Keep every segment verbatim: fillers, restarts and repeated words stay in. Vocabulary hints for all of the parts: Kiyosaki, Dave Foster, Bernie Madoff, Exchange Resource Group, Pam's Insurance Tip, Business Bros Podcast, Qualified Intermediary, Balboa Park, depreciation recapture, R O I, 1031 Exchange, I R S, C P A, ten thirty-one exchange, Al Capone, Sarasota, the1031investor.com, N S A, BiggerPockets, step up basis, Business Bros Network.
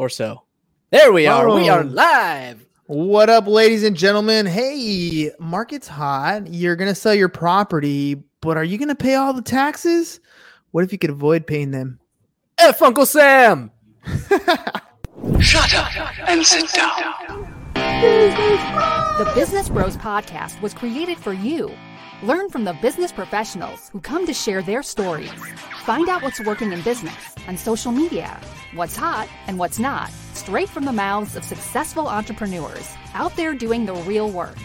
or so. There we are. Oh. We are live. What up, ladies and gentlemen? Hey, market's hot. You're going to sell your property, but are you going to pay all the taxes? What if you could avoid paying them? F Uncle Sam. Shut up and sit down. The Business Bros Podcast was created for you. Learn from the business professionals who come to share their stories. Find out what's working in business, on social media, what's hot and what's not, straight from the mouths of successful entrepreneurs out there doing the real work.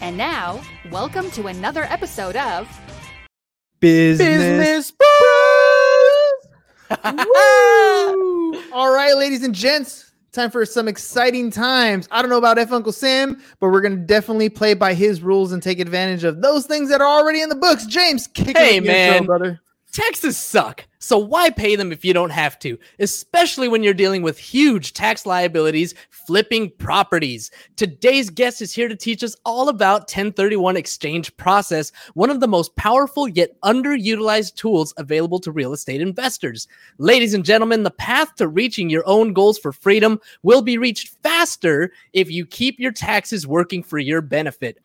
And now, welcome to another episode of Business, business Bros! Woo! All right, ladies and gents, time for some exciting times. I don't know about F Uncle Sam, but we're going to definitely play by his rules and take advantage of those things that are already in the books. James, kick it. Hey, man, intro, brother. Taxes suck, so why pay them if you don't have to, especially when you're dealing with huge tax liabilities flipping properties. Today's guest is here to teach us all about ten thirty-one exchange process, one of the most powerful yet underutilized tools available to real estate investors. Ladies and gentlemen, the path to reaching your own goals for freedom will be reached faster if you keep your taxes working for your benefit.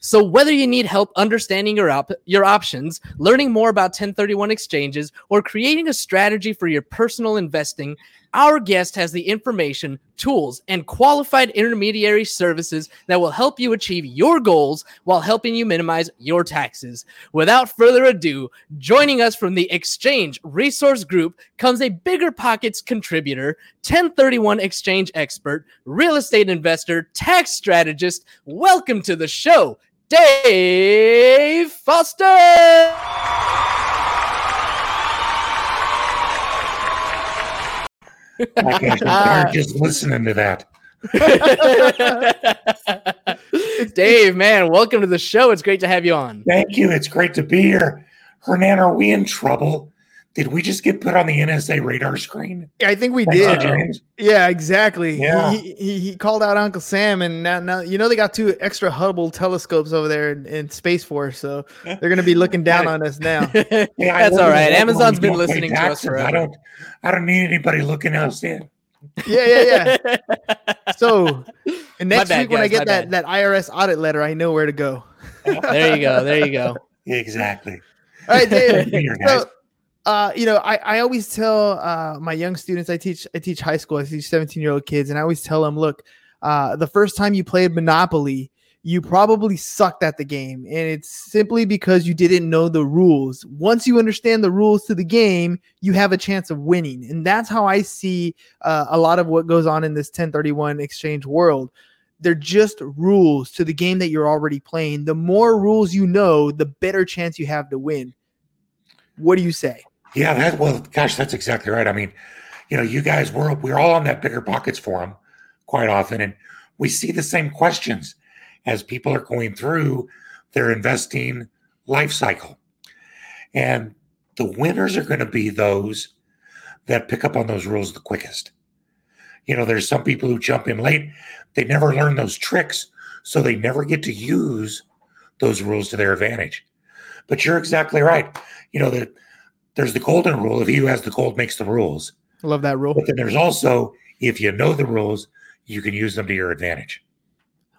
So whether you need help understanding your op- your options, learning more about ten thirty-one exchanges, or creating a strategy for your personal investing, our guest has the information, tools, and qualified intermediary services that will help you achieve your goals while helping you minimize your taxes. Without further ado, joining us from the Exchange Resource Group comes a BiggerPockets contributor, ten thirty-one exchange expert, real estate investor, tax strategist. Welcome to the show, Dave Foster. I can't compare just listening to that. Dave, man, welcome to the show. It's great to have you on. Thank you. It's great to be here. Hernan, are we in trouble? Did we just get put on the N S A radar screen? I think we Thanks did. Yeah, exactly. Yeah. He, he he called out Uncle Sam, and now, now you know they got two extra Hubble telescopes over there in, in Space Force, so they're going to be looking down on us now. Yeah, that's all right. Amazon's been listening to us forever. I don't, I don't need anybody looking us in. Yeah, yeah, yeah. So and next bad, week when guys, I get that, that I R S audit letter, I know where to go. There you go. There you go. Exactly. All right, David. So, Uh, you know, I, I always tell uh, my young students, I teach I teach high school, I teach seventeen-year-old kids, and I always tell them, look, uh, the first time you played Monopoly, you probably sucked at the game, and it's simply because you didn't know the rules. Once you understand the rules to the game, you have a chance of winning, and that's how I see uh, a lot of what goes on in this ten thirty-one exchange world. They're just rules to the game that you're already playing. The more rules you know, the better chance you have to win. What do you say? Yeah, that, well, gosh, that's exactly right. I mean, you know, you guys, we're, we're all on that BiggerPockets forum quite often, and we see the same questions as people are going through their investing life cycle. And the winners are going to be those that pick up on those rules the quickest. You know, there's some people who jump in late. They never learn those tricks, so they never get to use those rules to their advantage. But you're exactly right. You know, that there's the golden rule of he who has the gold makes the rules. I love that rule. But then there's also, if you know the rules, you can use them to your advantage.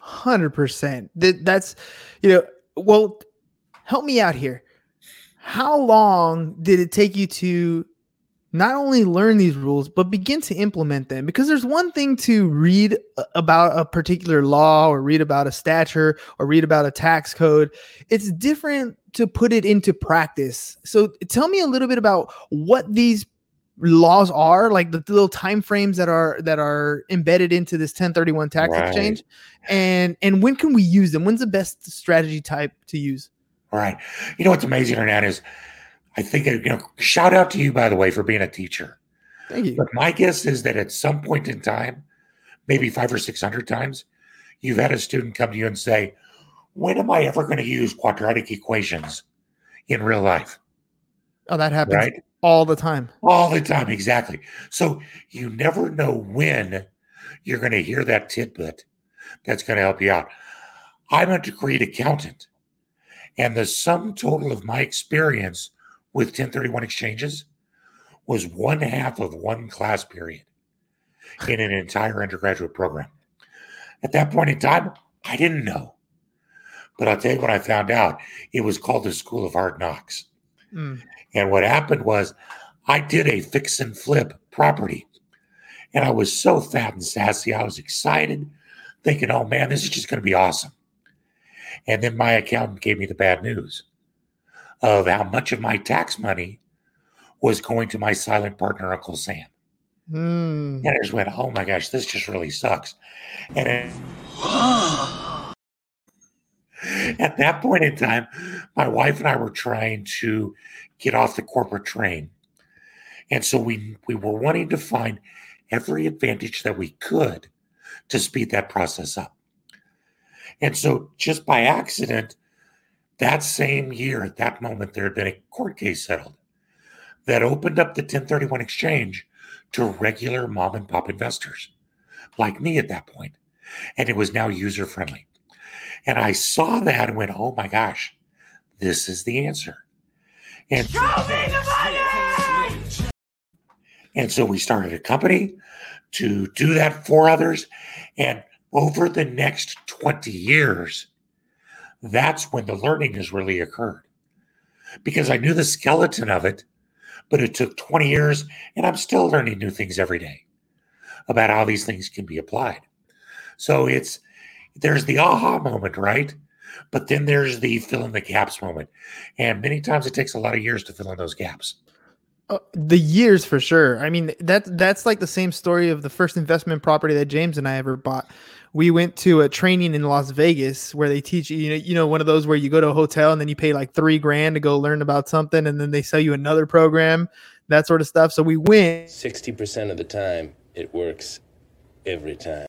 one hundred percent. That's, you know, well, help me out here. How long did it take you to not only learn these rules, but begin to implement them? Because there's one thing to read about a particular law or read about a statute or read about a tax code. It's different to put it into practice. So tell me a little bit about what these laws are, like the little timeframes that are that are embedded into this ten thirty-one tax right. exchange, and and when can we use them? When's the best strategy type to use? All right. You know what's amazing, Hernan, is I think, you know, shout out to you, by the way, for being a teacher. Thank you. But my guess is that at some point in time, maybe five or six hundred times, you've had a student come to you and say, when am I ever going to use quadratic equations in real life? Oh, that happens right? all the time. All the time, exactly. So you never know when you're going to hear that tidbit that's going to help you out. I'm a degreed accountant, and the sum total of my experience with ten thirty-one exchanges was one half of one class period. in an entire undergraduate program. At that point in time, I didn't know. But I'll tell you what I found out. It was called the School of Hard Knocks. Mm. And what happened was I did a fix and flip property. And I was so fat and sassy. I was excited, thinking, oh, man, this is just going to be awesome. And then my accountant gave me the bad news of how much of my tax money was going to my silent partner, Uncle Sam. Mm. And I just went, oh, my gosh, this just really sucks. And it, at that point in time, my wife and I were trying to get off the corporate train. And so we we were wanting to find every advantage that we could to speed that process up. And so just by accident, that same year, at that moment, there had been a court case settled that opened up the ten thirty-one exchange to regular mom and pop investors like me at that point. And it was now user friendly. And I saw that and went, oh my gosh, this is the answer. And show me the money! And so we started a company to do that for others. And over the next twenty years, that's when the learning has really occurred. Because I knew the skeleton of it, but it took twenty years, and I'm still learning new things every day about how these things can be applied. So it's there's the aha moment, right? But then there's the fill in the gaps moment. And many times it takes a lot of years to fill in those gaps. Uh, the years for sure. I mean, that that's like the same story of the first investment property that James and I ever bought. We went to a training in Las Vegas where they teach you, you know, you know, one of those where you go to a hotel and then you pay like three grand to go learn about something. And then they sell you another program, that sort of stuff. So we went sixty percent of the time. It works every time.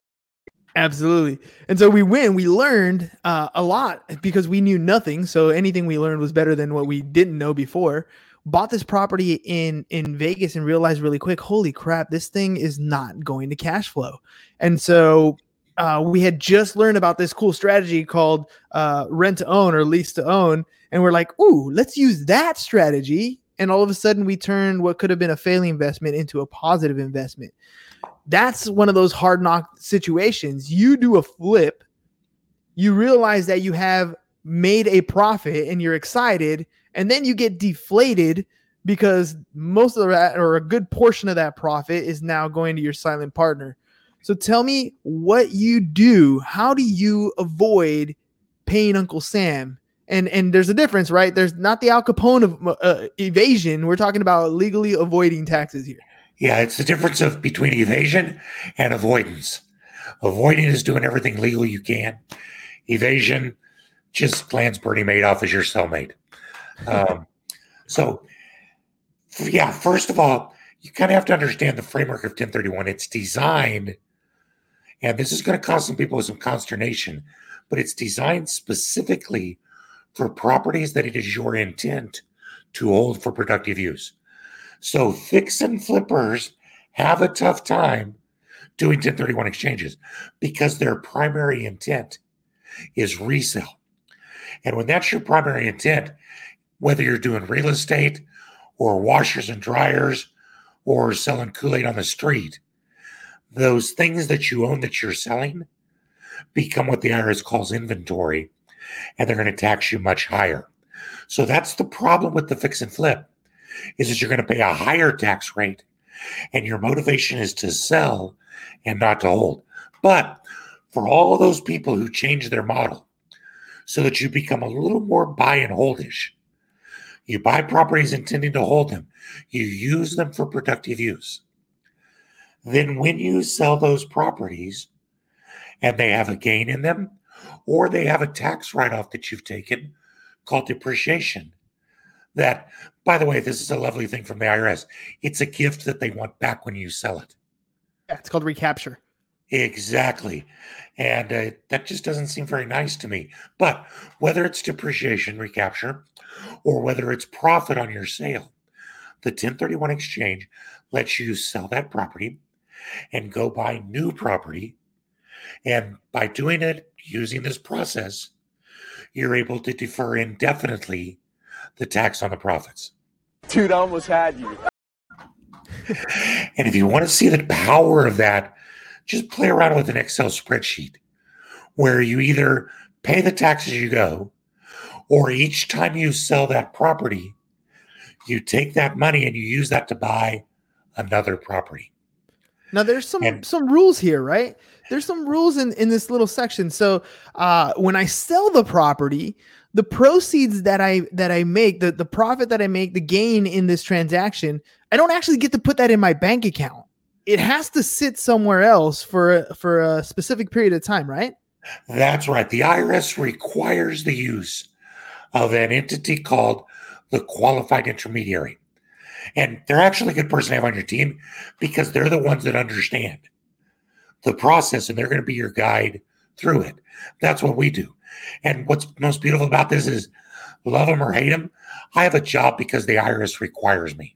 Absolutely. And so we went, we learned uh, a lot because we knew nothing. So anything we learned was better than what we didn't know before. Bought this property in, in Vegas and realized really quick, holy crap, this thing is not going to cash flow. And so uh, we had just learned about this cool strategy called uh, rent to own or lease to own. And we're like, ooh, let's use that strategy. And all of a sudden we turned what could have been a failing investment into a positive investment. That's one of those hard knock situations. You do a flip, you realize that you have made a profit and you're excited. And then you get deflated because most of that or a good portion of that profit is now going to your silent partner. So tell me what you do. How do you avoid paying Uncle Sam? And and there's a difference, right? There's not the Al Capone of, uh, evasion. We're talking about legally avoiding taxes here. Yeah, it's the difference of between evasion and avoidance. Avoiding is doing everything legal you can. Evasion just plans Bernie Madoff as your cellmate. Um, so yeah, first of all, you kind of have to understand the framework of ten thirty-one. It's designed, and this is going to cause some people some consternation, but it's designed specifically for properties that it is your intent to hold for productive use. So fix and flippers have a tough time doing ten thirty-one exchanges because their primary intent is resale. And when that's your primary intent, whether you're doing real estate or washers and dryers or selling Kool-Aid on the street, those things that you own that you're selling become what the I R S calls inventory, and they're going to tax you much higher. So that's the problem with the fix and flip, is that you're going to pay a higher tax rate, and your motivation is to sell and not to hold. But for all those people who change their model so that you become a little more buy and holdish, you buy properties intending to hold them. You use them for productive use. Then when you sell those properties and they have a gain in them or they have a tax write-off that you've taken called depreciation, that, by the way, this is a lovely thing from the I R S. It's a gift that they want back when you sell it. Yeah, it's called recapture. Exactly. And uh, that just doesn't seem very nice to me. But whether it's depreciation recapture or whether it's profit on your sale, the ten thirty-one exchange lets you sell that property and go buy new property. And by doing it, using this process, you're able to defer indefinitely the tax on the profits. Dude, I almost had you. And if you want to see the power of that, just play around with an Excel spreadsheet where you either pay the taxes you go, or each time you sell that property, you take that money and you use that to buy another property. Now, there's some and, some rules here, right? There's some rules in, in this little section. So uh, when I sell the property, the proceeds that I that I make, the, the profit that I make, the gain in this transaction, I don't actually get to put that in my bank account. It has to sit somewhere else for, for a specific period of time, right? That's right. The I R S requires the use of an entity called the Qualified Intermediary. And they're actually a good person to have on your team because they're the ones that understand the process, and they're going to be your guide through it. That's what we do. And what's most beautiful about this is, love them or hate them, I have a job because the I R S requires me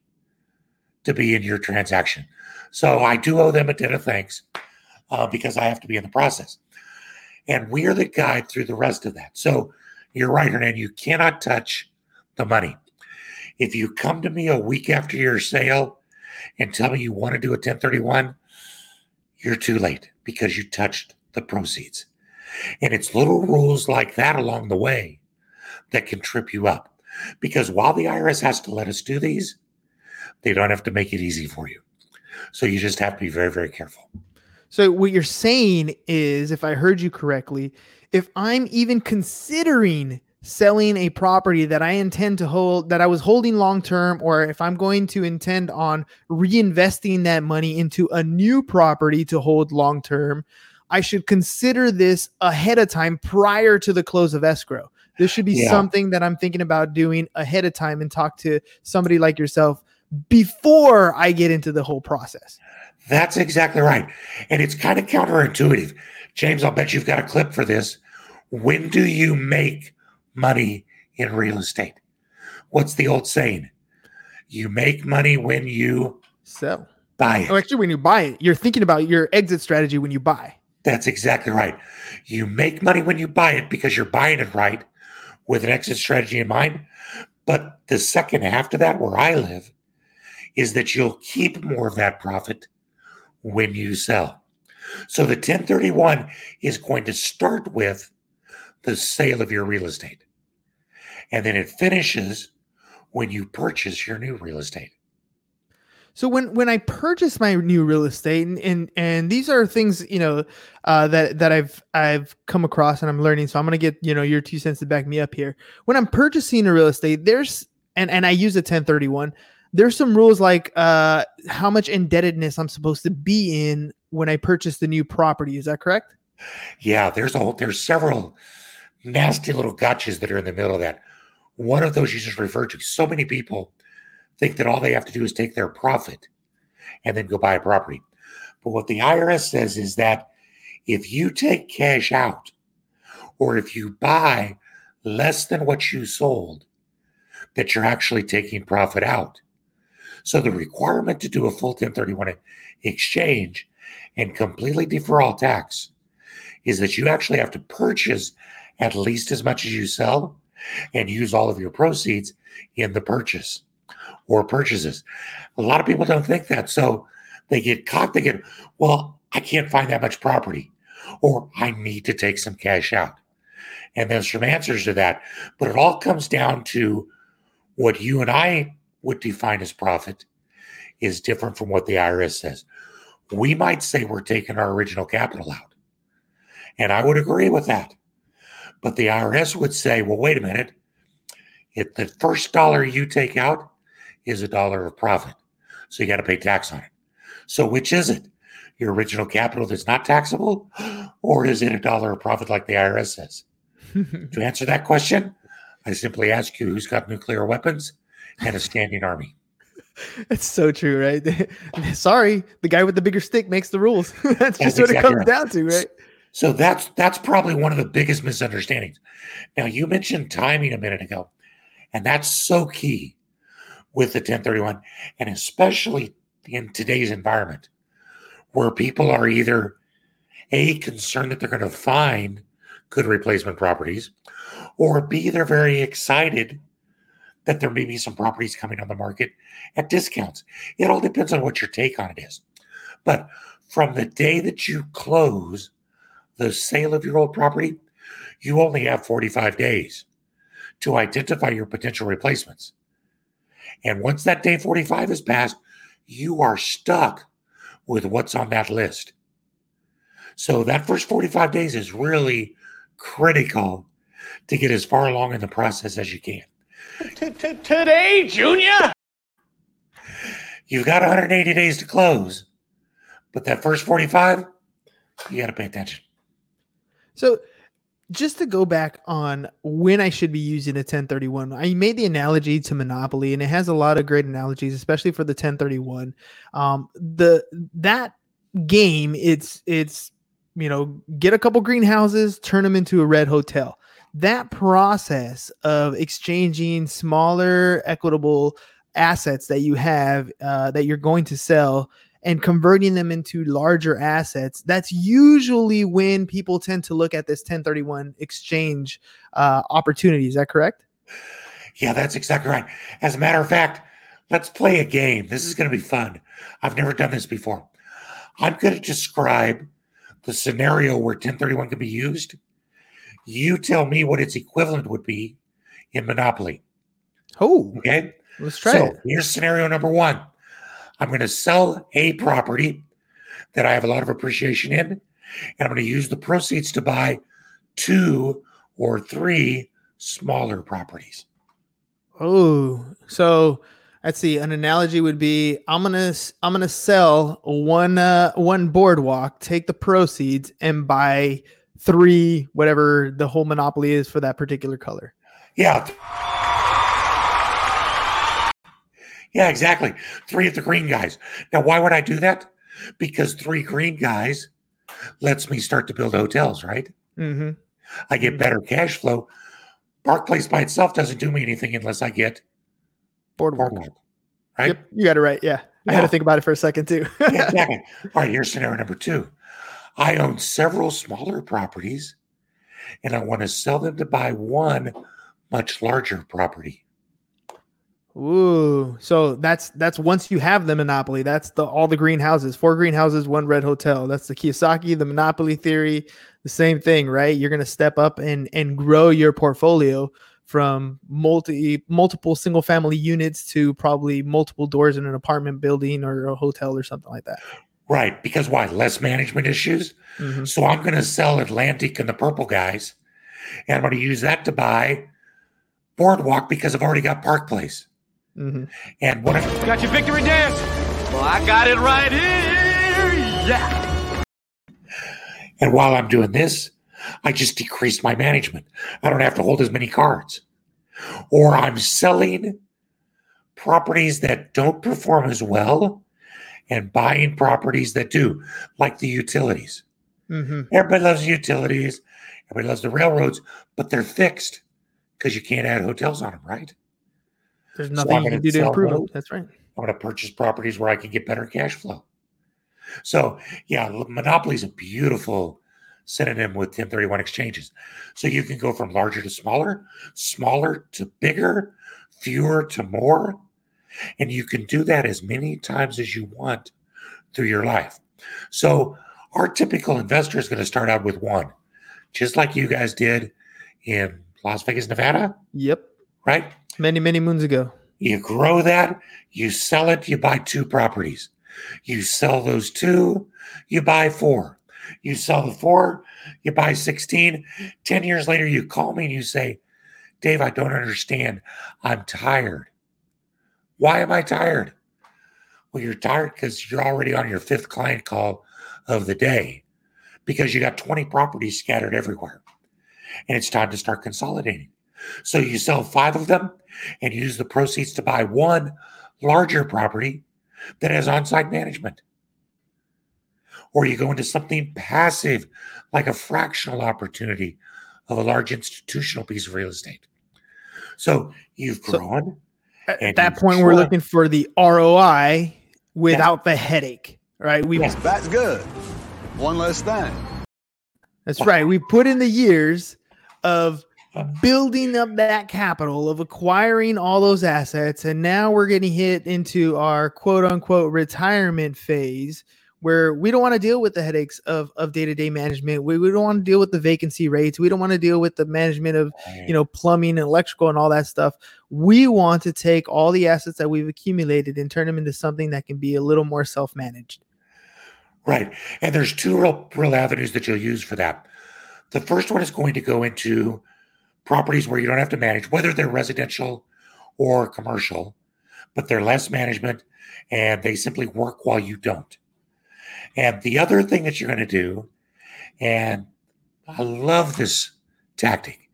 to be in your transaction. So I do owe them a debt of thanks uh, because I have to be in the process. And we are the guide through the rest of that. So you're right, Hernan, you cannot touch the money. If you come to me a week after your sale and tell me you want to do a ten thirty-one, you're too late because you touched the proceeds. And it's little rules like that along the way that can trip you up. Because while the I R S has to let us do these, they don't have to make it easy for you. So you just have to be very, very careful. So what you're saying is, if I heard you correctly, if I'm even considering selling a property that I intend to hold, that I was holding long-term, or if I'm going to intend on reinvesting that money into a new property to hold long-term, I should consider this ahead of time prior to the close of escrow. This should be yeah. something that I'm thinking about doing ahead of time and talk to somebody like yourself before I get into the whole process. That's exactly right. And it's kind of counterintuitive. James, I'll bet you've got a clip for this. When do you make money in real estate? What's the old saying? You make money when you sell. Buy it. Oh, actually, when you buy it, you're thinking about your exit strategy when you buy. That's exactly right. You make money when you buy it because you're buying it right with an exit strategy in mind. But the second half to that, where I live, is that you'll keep more of that profit when you sell. So the ten thirty-one is going to start with the sale of your real estate. And then it finishes when you purchase your new real estate. So when, when I purchase my new real estate, and, and, and these are things, you know, uh, that, that I've, I've come across and I'm learning. So I'm going to get, you know, your two cents to back me up here. When I'm purchasing a real estate, there's, and, and I use a ten thirty-one, there's some rules like uh, how much indebtedness I'm supposed to be in when I purchase the new property. Is that correct? Yeah, there's a whole, there's several nasty little gotchas that are in the middle of that. One of those you just referred to. So many people think that all they have to do is take their profit and then go buy a property. But what the I R S says is that if you take cash out, or if you buy less than what you sold, that you're actually taking profit out. So the requirement to do a full ten thirty-one exchange and completely defer all tax is that you actually have to purchase at least as much as you sell and use all of your proceeds in the purchase or purchases. A lot of people don't think that. So they get caught thinking, well, I can't find that much property, or I need to take some cash out. And there's some answers to that. But it all comes down to what you and I would define as profit is different from what the I R S says. We might say we're taking our original capital out. And I would agree with that. But the I R S would say, well, wait a minute. If the first dollar you take out is a dollar of profit, so you got to pay tax on it. So which is it? Your original capital that's not taxable? Or is it a dollar of profit like the I R S says? To answer that question, I simply ask you, who's got nuclear weapons and a standing army? That's so true, right? Sorry, the guy with the bigger stick makes the rules. That's just that's what exactly it comes right. down to, right? So that's that's probably one of the biggest misunderstandings. Now, you mentioned timing a minute ago, and that's so key with the ten thirty-one, and especially in today's environment where people are either, A, concerned that they're going to find good replacement properties, or B, they're very excited that there may be some properties coming on the market at discounts. It all depends on what your take on it is. But from the day that you close the sale of your old property, you only have forty-five days to identify your potential replacements. And once that day forty-five has passed, you are stuck with what's on that list. So that first forty-five days is really critical to get as far along in the process as you can. Today, Junior? You've got one hundred eighty days to close, but that first forty-five, you got to pay attention. So just to go back on when I should be using a ten thirty-one, I made the analogy to Monopoly, and it has a lot of great analogies, especially for the ten thirty-one. Um, the that game, it's it's you know, get a couple greenhouses, turn them into a red hotel. That process of exchanging smaller, equitable assets that you have uh, that you're going to sell and converting them into larger assets, that's usually when people tend to look at this ten thirty-one exchange uh, opportunity. Is that correct? Yeah, that's exactly right. As a matter of fact, let's play a game. This is going to be fun. I've never done this before. I'm going to describe the scenario where ten thirty-one can be used. You tell me what its equivalent would be in Monopoly. Oh, okay. Let's try so, it. So here's scenario number one. I'm going to sell a property that I have a lot of appreciation in, and I'm going to use the proceeds to buy two or three smaller properties. Oh, so let's see. An analogy would be I'm gonna I'm gonna sell one uh, one boardwalk, take the proceeds, and buy three whatever the whole Monopoly is for that particular color. Yeah. Yeah, exactly. Three of the green guys. Now, why would I do that? Because three green guys lets me start to build hotels, right? Mm-hmm. I get better cash flow. Park Place by itself doesn't do me anything unless I get boardwalk. boardwalk right? Yep, you got it right. Yeah. I yeah. had to think about it for a second too. Yeah, exactly. All right, here's scenario number two. I own several smaller properties and I want to sell them to buy one much larger property. Ooh, so that's that's once you have the Monopoly, that's the all the greenhouses, four greenhouses, one red hotel. That's the Kiyosaki, the Monopoly theory, the same thing, right? You're going to step up and and grow your portfolio from multi multiple single family units to probably multiple doors in an apartment building or a hotel or something like that. Right, because why? Less management issues. Mm-hmm. So I'm going to sell Atlantic and the Purple Guys, and I'm going to use that to buy Boardwalk because I've already got Park Place. Mm-hmm. And what if got your victory dance? Well, I got it right here. Yeah. And while I'm doing this, I just decreased my management. I don't have to hold as many cards. Or I'm selling properties that don't perform as well and buying properties that do, like the utilities. Mm-hmm. Everybody loves the utilities. Everybody loves the railroads, but they're fixed because you can't add hotels on them, right? There's nothing so you can do to improve them. That's right. I'm going to purchase properties where I can get better cash flow. So, yeah, Monopoly is a beautiful synonym with ten thirty-one exchanges. So you can go from larger to smaller, smaller to bigger, fewer to more. And you can do that as many times as you want through your life. So our typical investor is going to start out with one, just like you guys did in Las Vegas, Nevada. Yep. Right? Many, many moons ago. You grow that, you sell it, you buy two properties. You sell those two, you buy four. You sell the four, you buy sixteen. Ten years later, you call me and you say, Dave, I don't understand. I'm tired. Why am I tired? Well, you're tired because you're already on your fifth client call of the day because you got twenty properties scattered everywhere. And it's time to start consolidating. So you sell five of them and use the proceeds to buy one larger property that has on-site management. Or you go into something passive, like a fractional opportunity of a large institutional piece of real estate. So you've grown. So at that point, grown. We're looking for the R O I without yeah. the headache, right? We yes. That's good. One less thing. That's wow. right. We put in the years of building up that capital, of acquiring all those assets, and now we're getting hit into our quote-unquote retirement phase where we don't want to deal with the headaches of, of day-to-day management. We, we don't want to deal with the vacancy rates. We don't want to deal with the management of, you know, plumbing and electrical and all that stuff. We want to take all the assets that we've accumulated and turn them into something that can be a little more self-managed. Right. And there's two real, real avenues that you'll use for that. The first one is going to go into properties where you don't have to manage, whether they're residential or commercial, but they're less management and they simply work while you don't. And the other thing that you're going to do, and I love this tactic,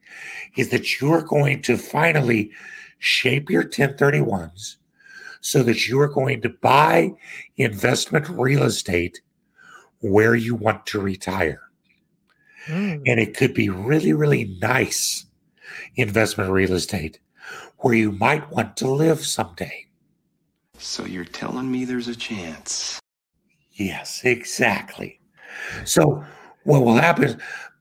is that you're going to finally shape your ten thirty-ones so that you are going to buy investment real estate where you want to retire. Mm. And it could be really, really nice investment real estate where you might want to live someday. So you're telling me there's a chance. Yes, exactly. So what will happen is,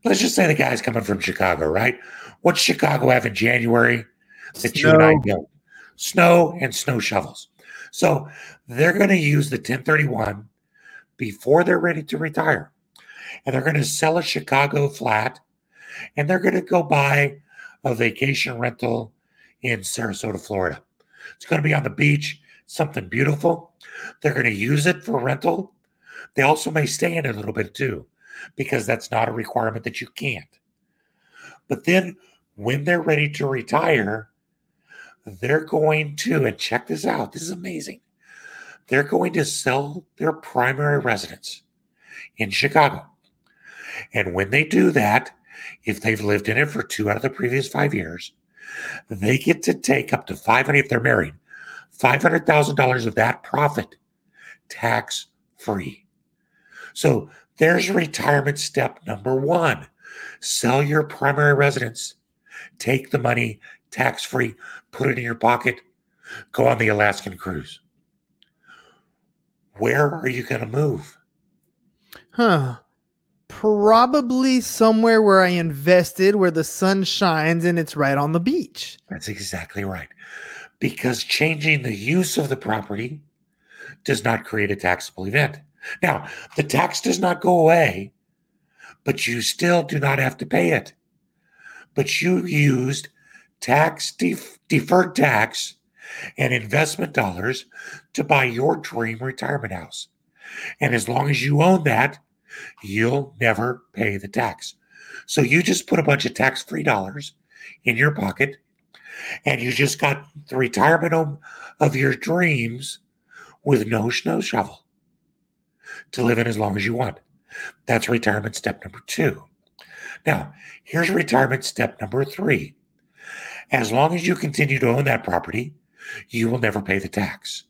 let's just say the guy's coming from Chicago, right? What's Chicago have in January that snow. You and I don't? Snow and snow shovels. So they're going to use the ten thirty-one before they're ready to retire. And they're going to sell a Chicago flat, and they're going to go buy a vacation rental in Sarasota, Florida. It's going to be on the beach, something beautiful. They're going to use it for rental. They also may stay in it a little bit too, because that's not a requirement that you can't. But then when they're ready to retire, they're going to, and check this out, this is amazing, they're going to sell their primary residence in Chicago. And when they do that, if they've lived in it for two out of the previous five years, they get to take up to five hundred, if they're married, five hundred thousand dollars of that profit tax free. So there's retirement step number one. Sell your primary residence. Take the money tax-free. Put it in your pocket. Go on the Alaskan cruise. Where are you going to move? Huh. Probably somewhere where I invested, where the sun shines and it's right on the beach. That's exactly right. Because changing the use of the property does not create a taxable event. Now, the tax does not go away, but you still do not have to pay it. But you used tax def- deferred tax and investment dollars to buy your dream retirement house. And as long as you own that, you'll never pay the tax. So you just put a bunch of tax-free dollars in your pocket, and you just got the retirement home of your dreams with no snow shovel to live in as long as you want. That's retirement step number two. Now, here's retirement step number three. As long as you continue to own that property, you will never pay the tax.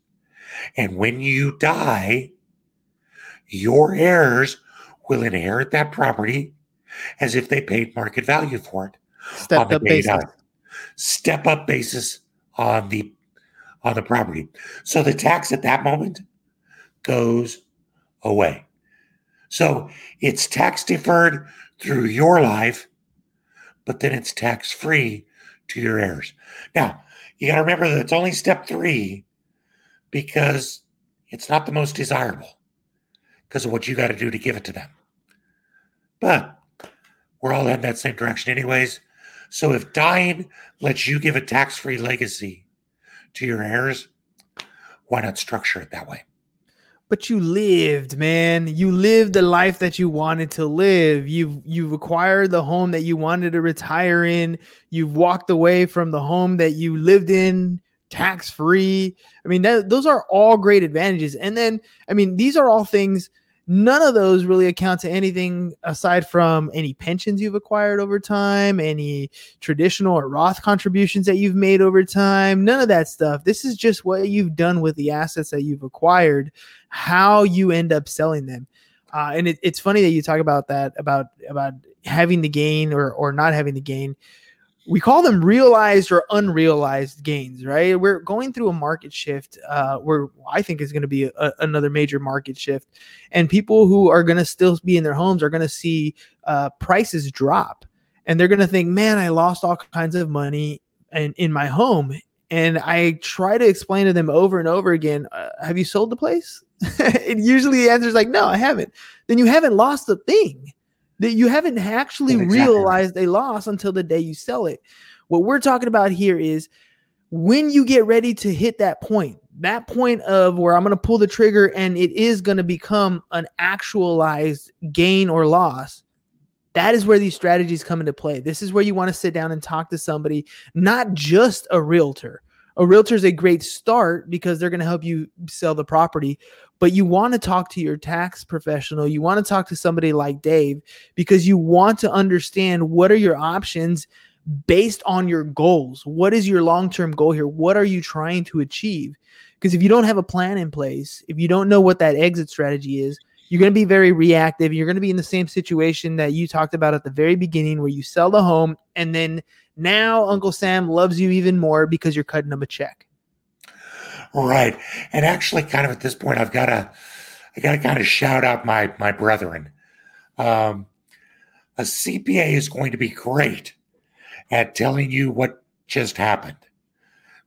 And when you die, your heirs will inherit that property as if they paid market value for it. Step up basis. Step up basis on the on the property. So the tax at that moment goes away. So it's tax deferred through your life, but then it's tax free to your heirs. Now, you got to remember that it's only step three because it's not the most desirable because of what you got to do to give it to them. But we're all in that same direction anyways. So if dying lets you give a tax free legacy to your heirs, why not structure it that way? But you lived, man. You lived the life that you wanted to live. You've you've acquired the home that you wanted to retire in. You've walked away from the home that you lived in tax-free. I mean, that, those are all great advantages. And then, I mean, these are all things, none of those really account to anything aside from any pensions you've acquired over time, any traditional or Roth contributions that you've made over time, none of that stuff. This is just what you've done with the assets that you've acquired, how you end up selling them. Uh, and it, it's funny that you talk about that, about, about having the gain or, or not having the gain. We call them realized or unrealized gains, right? We're going through a market shift uh, where I think is going to be a, another major market shift. And people who are going to still be in their homes are going to see uh, prices drop. And they're going to think, man, I lost all kinds of money in, in my home. And I try to explain to them over and over again, uh, have you sold the place? And usually the answer is like, no, I haven't. Then you haven't lost a thing. That you haven't actually exactly. realized a loss until the day you sell it. What we're talking about here is when you get ready to hit that point, that point of where I'm going to pull the trigger and it is going to become an actualized gain or loss, that is where these strategies come into play. This is where you want to sit down and talk to somebody, not just a realtor. A realtor is a great start because they're going to help you sell the property, but you want to talk to your tax professional. You want to talk to somebody like Dave because you want to understand what are your options based on your goals. What is your long-term goal here? What are you trying to achieve? Because if you don't have a plan in place, if you don't know what that exit strategy is, you're going to be very reactive. You're going to be in the same situation that you talked about at the very beginning where you sell the home and then now Uncle Sam loves you even more because you're cutting him a check. Right. And actually kind of at this point, I've got to, I got to kind of shout out my, my brethren. Um, a C P A is going to be great at telling you what just happened.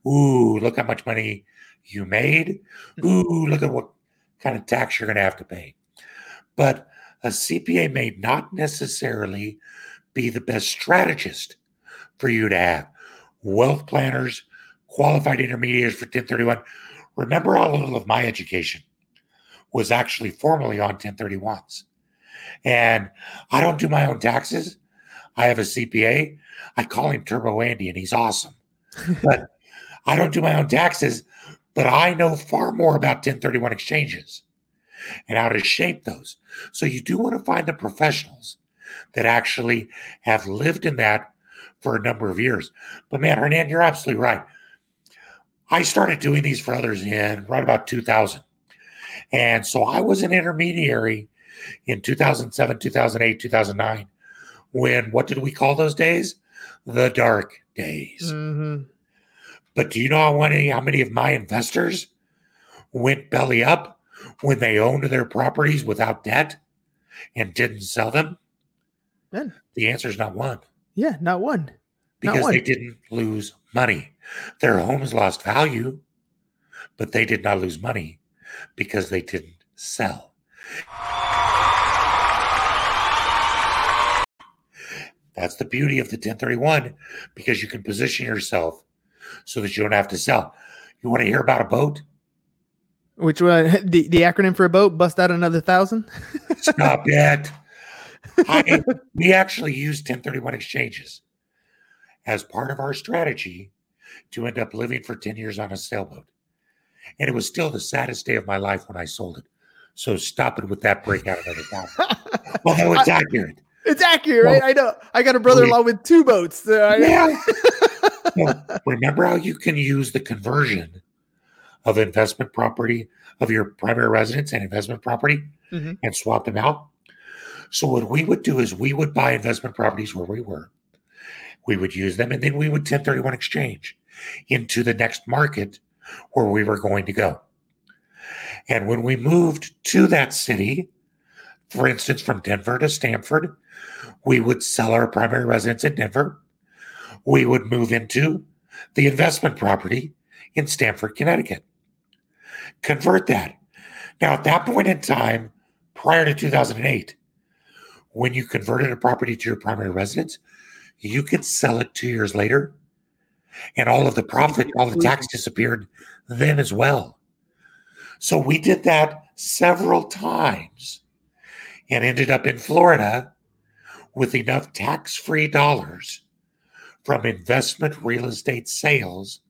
Ooh, look how much money you made. Ooh, look at what kind of tax you're going to have to pay. But a C P A may not necessarily be the best strategist for you to have. Wealth planners, qualified intermediaries for ten thirty-one. Remember, all of my education was actually formerly on ten thirty-ones. And I don't do my own taxes. I have a C P A. I call him Turbo Andy, and he's awesome. But I don't do my own taxes, but I know far more about ten thirty-one exchanges and how to shape those. So you do want to find the professionals that actually have lived in that for a number of years. But man, Hernan, you're absolutely right. I started doing these for others in right about two thousand. And so I was an intermediary in two thousand seven, two thousand eight, two thousand nine, when, what did we call those days? The dark days. Mm-hmm. But do you know how many, how many of my investors went belly up when they owned their properties without debt and didn't sell them? Man. The answer is not one. Yeah, not one. Because not one. They didn't lose money. Their homes lost value, but they did not lose money because they didn't sell. That's the beauty of the ten thirty-one, because you can position yourself so that you don't have to sell. You want to hear about a boat? Which one? The, the acronym for a boat, bust out another thousand? Stop it. I, we actually use ten thirty-one exchanges as part of our strategy to end up living for ten years on a sailboat. And it was still the saddest day of my life when I sold it. So stop it with that breakout another thousand. Although it's I, accurate. It's accurate, well, right? I know. I got a brother-in-law we, with two boats. So I, yeah. Well, remember how you can use the conversion of investment property of your primary residence and investment property mm-hmm. and swap them out. So what we would do is we would buy investment properties where we were. We would use them, and then we would ten thirty-one exchange into the next market where we were going to go. And when we moved to that city, for instance, from Denver to Stamford, we would sell our primary residence in Denver. We would move into the investment property in Stamford, Connecticut. Convert that. Now, at that point in time, prior to two thousand eight, when you converted a property to your primary residence, you could sell it two years later, and all of the profit, all the tax disappeared then as well. So we did that several times and ended up in Florida with enough tax-free dollars from investment real estate sales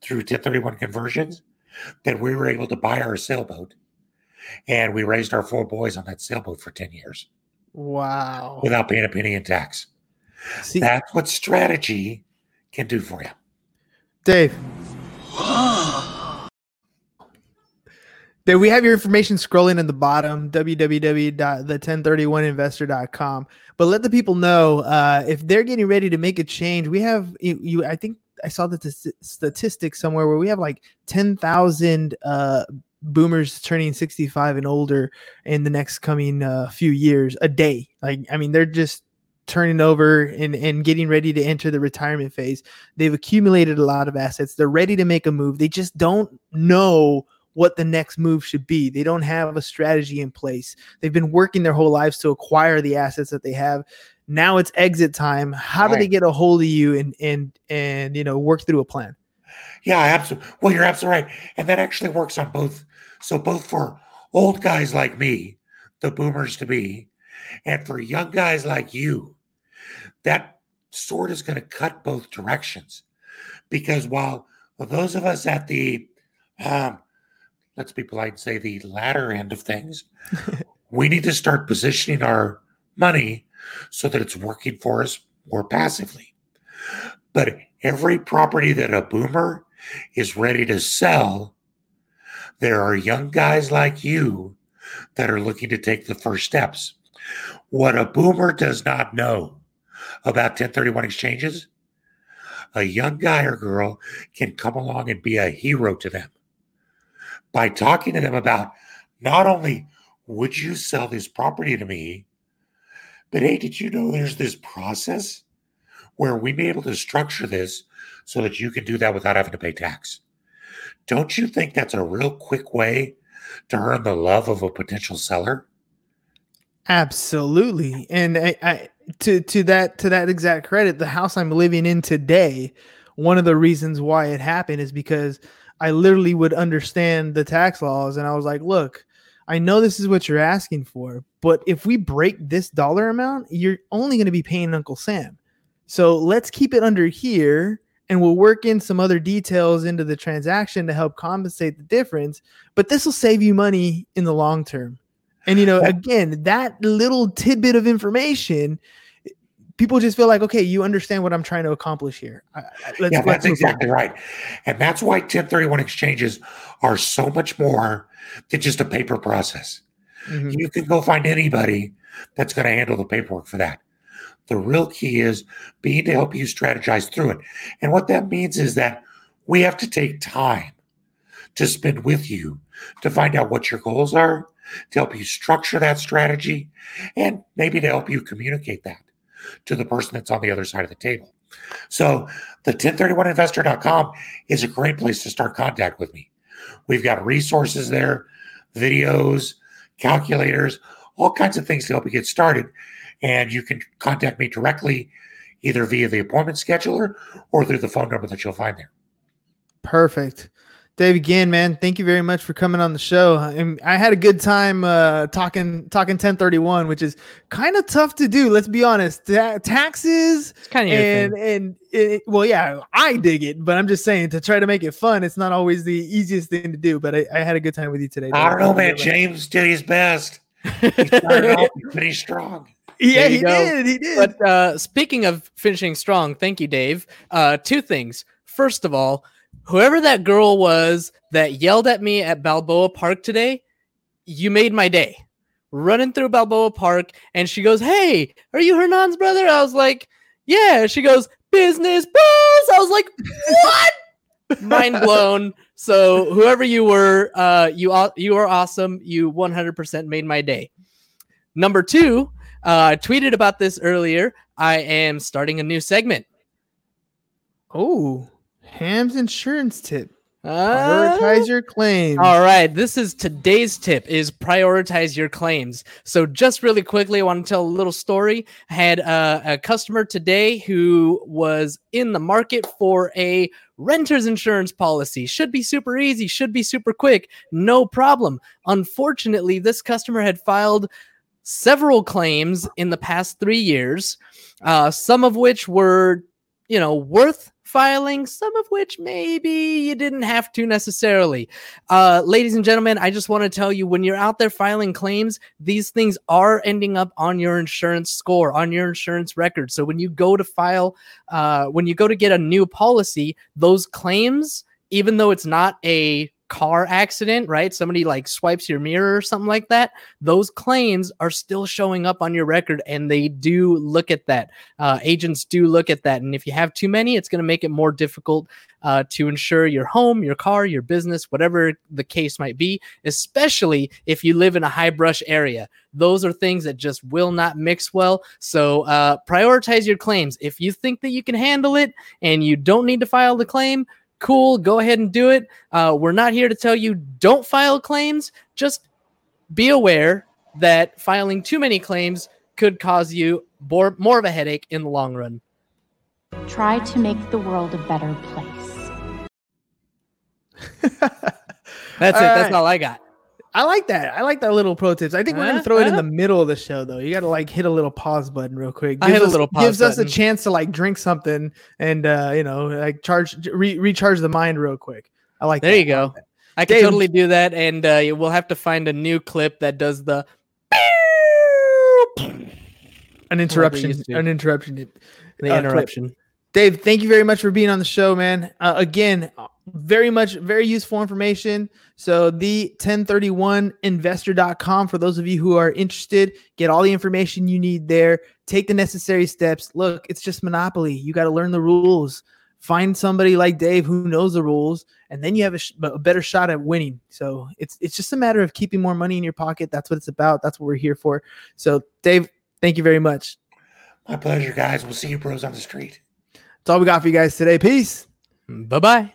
through ten thirty-one conversions that we were able to buy our sailboat. And we raised our four boys on that sailboat for ten years. Wow. Without paying a penny in tax. See, that's what strategy can do for you. Dave. Dave, we have your information scrolling at the bottom, w w w dot the ten thirty-one investor dot com. But let the people know uh, if they're getting ready to make a change. We have, you, you I think I saw the t- statistic somewhere where we have like ten thousand uh boomers turning sixty-five and older in the next coming uh, few years a day. Like, I mean, they're just turning over and, and getting ready to enter the retirement phase. They've accumulated a lot of assets. They're ready to make a move. They just don't know what the next move should be. They don't have a strategy in place. They've been working their whole lives to acquire the assets that they have. Now it's exit time. How right. do they get a hold of you and, and, and, you know, work through a plan? Yeah, absolutely. Well, you're absolutely right. And that actually works on both. So both for old guys like me, the boomers to be, and for young guys like you, that sword is going to cut both directions. Because while those of us at the, um, let's be polite and say the latter end of things, we need to start positioning our money so that it's working for us more passively. But every property that a boomer is ready to sell, there are young guys like you that are looking to take the first steps. What a boomer does not know about ten thirty-one exchanges, a young guy or girl can come along and be a hero to them by talking to them about not only would you sell this property to me, but hey, did you know there's this process where we may be able to structure this so that you can do that without having to pay tax? Don't you think that's a real quick way to earn the love of a potential seller? Absolutely. And I, I to to that to that exact credit, the house I'm living in today, one of the reasons why it happened is because I literally would understand the tax laws. And I was like, look, I know this is what you're asking for, but if we break this dollar amount, you're only going to be paying Uncle Sam. So let's keep it under here and we'll work in some other details into the transaction to help compensate the difference. But this will save you money in the long term. And, you know, again, that little tidbit of information, people just feel like, okay, you understand what I'm trying to accomplish here. Let's, yeah, that's exactly on. Right. And that's why ten thirty-one exchanges are so much more than just a paper process. Mm-hmm. You can go find anybody that's going to handle the paperwork for that. The real key is being to help you strategize through it. And what that means is that we have to take time to spend with you to find out what your goals are, to help you structure that strategy, and maybe to help you communicate that to the person that's on the other side of the table. So the ten thirty-one investor dot com is a great place to start contact with me. We've got resources there, videos, calculators, all kinds of things to help you get started. And you can contact me directly either via the appointment scheduler or through the phone number that you'll find there. Perfect. Dave, again, man, thank you very much for coming on the show. And I had a good time uh, talking talking ten thirty-one, which is kind of tough to do. Let's be honest, Ta- taxes it's kind of and and it, well, yeah, I dig it, but I'm just saying to try to make it fun, it's not always the easiest thing to do. But I, I had a good time with you today. I don't know, man. James did his best. He started off pretty strong. Yeah, he go. did. He did. But uh, speaking of finishing strong, thank you, Dave. Uh, two things. First of all, whoever that girl was that yelled at me at Balboa Park today, you made my day. Running through Balboa Park, and she goes, "Hey, are you Hernan's brother?" I was like, "Yeah." She goes, "Business Bros." I was like, "What?" Mind blown. So whoever you were, uh, you you are awesome. You one hundred percent made my day. Number two, uh, I tweeted about this earlier. I am starting a new segment. Oh. Pam's Insurance Tip. Uh, prioritize your claims. All right. This is today's tip is prioritize your claims. So just really quickly, I want to tell a little story. I had uh, a customer today who was in the market for a renter's insurance policy. Should be super easy. Should be super quick. No problem. Unfortunately, this customer had filed several claims in the past three years, uh, some of which were, you know, worth filing, some of which maybe you didn't have to necessarily. Uh, ladies and gentlemen, I just want to tell you, when you're out there filing claims, these things are ending up on your insurance score, on your insurance record. So when you go to file, uh, when you go to get a new policy, those claims, even though it's not a car accident, right? Somebody like swipes your mirror or something like that. Those claims are still showing up on your record, and they do look at that. Uh, agents do look at that. And if you have too many, it's going to make it more difficult uh, to insure your home, your car, your business, whatever the case might be, especially if you live in a high brush area. Those are things that just will not mix well. So uh, prioritize your claims. If you think that you can handle it and you don't need to file the claim, cool, go ahead and do it. Uh, we're not here to tell you don't file claims. Just be aware that filing too many claims could cause you more, more of a headache in the long run. Try to make the world a better place. That's all it. Right. That's all I got. I like that. I like that little pro tips. I think uh, we're going to throw uh, it in the middle of the show, though. You got to like hit a little pause button real quick. Gives I hit us, a little pause Gives button. Us a chance to like drink something and, uh, you know, like charge, re- recharge the mind real quick. I like there that. There you go. I, like I can Dave. totally do that. And uh, we'll have to find a new clip that does the an interruption, an interruption, the uh, interruption. Clip. Dave, thank you very much for being on the show, man. Uh, again, very much, very useful information. So the ten thirty-one investor dot com, for those of you who are interested, get all the information you need there. Take the necessary steps. Look, it's just Monopoly. You got to learn the rules. Find somebody like Dave who knows the rules, and then you have a, sh- a better shot at winning. So it's it's just a matter of keeping more money in your pocket. That's what it's about. That's what we're here for. So Dave, thank you very much. My pleasure, guys. We'll see you bros on the street. That's all we got for you guys today. Peace. Bye-bye.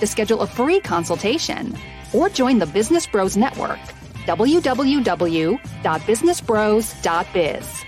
to schedule a free consultation or join the Business Bros Network, w w w dot business bros dot biz.